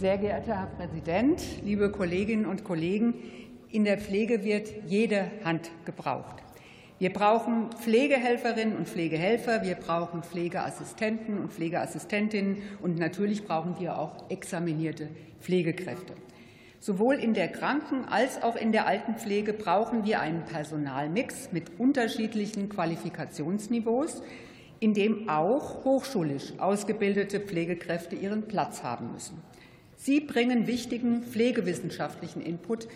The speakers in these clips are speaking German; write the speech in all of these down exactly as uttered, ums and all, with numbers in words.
Sehr geehrter Herr Präsident, liebe Kolleginnen und Kollegen! In der Pflege wird jede Hand gebraucht. Wir brauchen Pflegehelferinnen und Pflegehelfer, wir brauchen Pflegeassistenten und Pflegeassistentinnen, und natürlich brauchen wir auch examinierte Pflegekräfte. Sowohl in der Kranken- als auch in der Altenpflege brauchen wir einen Personalmix mit unterschiedlichen Qualifikationsniveaus, in dem auch hochschulisch ausgebildete Pflegekräfte ihren Platz haben müssen. Sie bringen wichtigen pflegewissenschaftlichen Input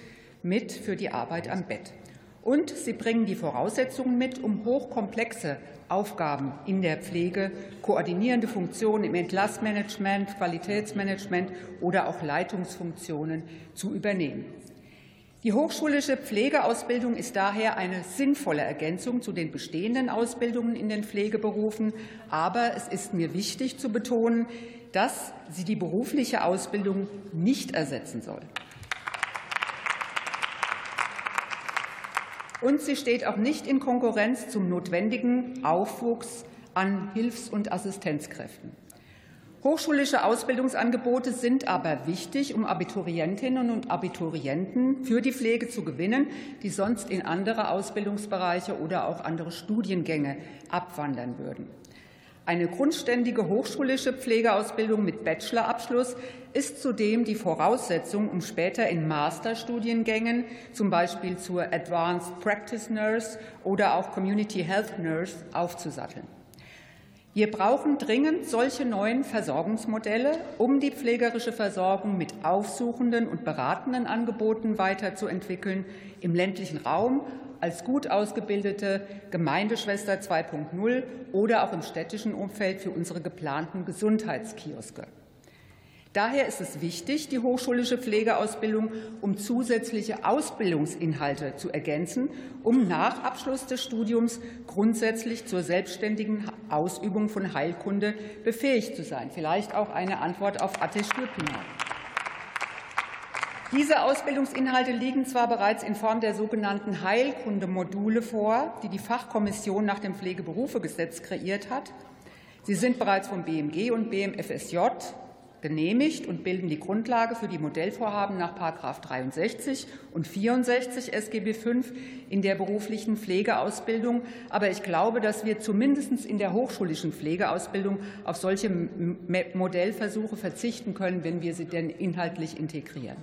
mit für die Arbeit am Bett. Und sie bringen die Voraussetzungen mit, um hochkomplexe Aufgaben in der Pflege, koordinierende Funktionen im Entlassmanagement, Qualitätsmanagement oder auch Leitungsfunktionen zu übernehmen. Die hochschulische Pflegeausbildung ist daher eine sinnvolle Ergänzung zu den bestehenden Ausbildungen in den Pflegeberufen. Aber es ist mir wichtig zu betonen, dass sie die berufliche Ausbildung nicht ersetzen soll. Und sie steht auch nicht in Konkurrenz zum notwendigen Aufwuchs an Hilfs- und Assistenzkräften. Hochschulische Ausbildungsangebote sind aber wichtig, um Abiturientinnen und Abiturienten für die Pflege zu gewinnen, die sonst in andere Ausbildungsbereiche oder auch andere Studiengänge abwandern würden. Eine grundständige hochschulische Pflegeausbildung mit Bachelorabschluss ist zudem die Voraussetzung, um später in Masterstudiengängen, zum Beispiel zur Advanced Practice Nurse oder auch Community Health Nurse, aufzusatteln. Wir brauchen dringend solche neuen Versorgungsmodelle, um die pflegerische Versorgung mit aufsuchenden und beratenden Angeboten weiterzuentwickeln, im ländlichen Raum als gut ausgebildete Gemeindeschwester zwei Punkt null oder auch im städtischen Umfeld für unsere geplanten Gesundheitskioske. Daher ist es wichtig, die hochschulische Pflegeausbildung um zusätzliche Ausbildungsinhalte zu ergänzen, um nach Abschluss des Studiums grundsätzlich zur selbstständigen Ausübung von Heilkunde befähigt zu sein. Vielleicht auch eine Antwort auf Atte Stürpinger. Diese Ausbildungsinhalte liegen zwar bereits in Form der sogenannten Heilkundemodule vor, die die Fachkommission nach dem Pflegeberufegesetz kreiert hat. Sie sind bereits vom B M G und B M F S J genehmigt und bilden die Grundlage für die Modellvorhaben nach Paragraph dreiundsechzig und vierundsechzig S G B fünf in der beruflichen Pflegeausbildung. Aber ich glaube, dass wir zumindest in der hochschulischen Pflegeausbildung auf solche Modellversuche verzichten können, wenn wir sie denn inhaltlich integrieren.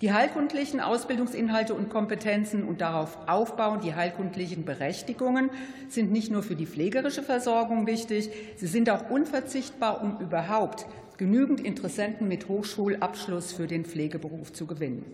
Die heilkundlichen Ausbildungsinhalte und Kompetenzen und darauf aufbauend die heilkundlichen Berechtigungen sind nicht nur für die pflegerische Versorgung wichtig, sie sind auch unverzichtbar, um überhaupt genügend Interessenten mit Hochschulabschluss für den Pflegeberuf zu gewinnen.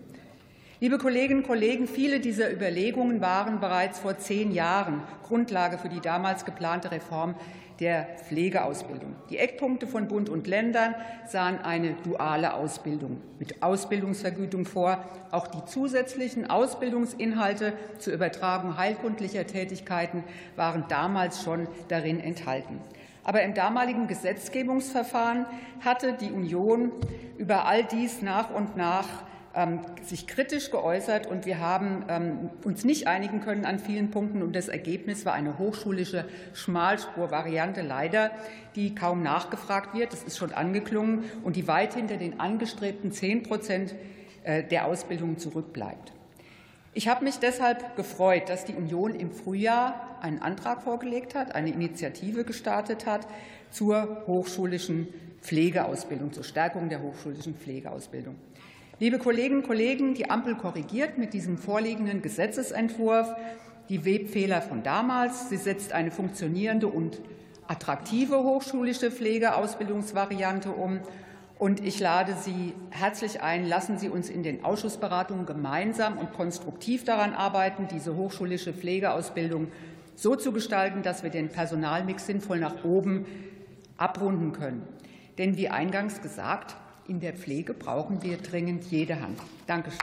Liebe Kolleginnen und Kollegen, viele dieser Überlegungen waren bereits vor zehn Jahren Grundlage für die damals geplante Reform der Pflegeausbildung. Die Eckpunkte von Bund und Ländern sahen eine duale Ausbildung mit Ausbildungsvergütung vor. Auch die zusätzlichen Ausbildungsinhalte zur Übertragung heilkundlicher Tätigkeiten waren damals schon darin enthalten. Aber im damaligen Gesetzgebungsverfahren hatte die Union über all dies nach und nach sich kritisch geäußert, und wir haben uns nicht einigen können an vielen Punkten, und das Ergebnis war eine hochschulische Schmalspurvariante leider, die kaum nachgefragt wird, das ist schon angeklungen, und die weit hinter den angestrebten zehn Prozent der Ausbildung zurückbleibt. Ich habe mich deshalb gefreut, dass die Union im Frühjahr einen Antrag vorgelegt hat, eine Initiative gestartet hat zur hochschulischen Pflegeausbildung, zur Stärkung der hochschulischen Pflegeausbildung. Liebe Kolleginnen und Kollegen, die Ampel korrigiert mit diesem vorliegenden Gesetzesentwurf die Webfehler von damals. Sie setzt eine funktionierende und attraktive hochschulische Pflegeausbildungsvariante um. Und ich lade Sie herzlich ein, lassen Sie uns in den Ausschussberatungen gemeinsam und konstruktiv daran arbeiten, diese hochschulische Pflegeausbildung so zu gestalten, dass wir den Personalmix sinnvoll nach oben abrunden können. Denn wie eingangs gesagt, in der Pflege brauchen wir dringend jede Hand. Danke schön.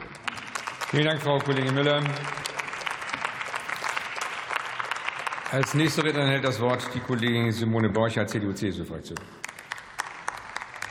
Vielen Dank, Frau Kollegin Müller. Als nächste Rednerin hält das Wort die Kollegin Simone Borchert, C D U C S U-Fraktion.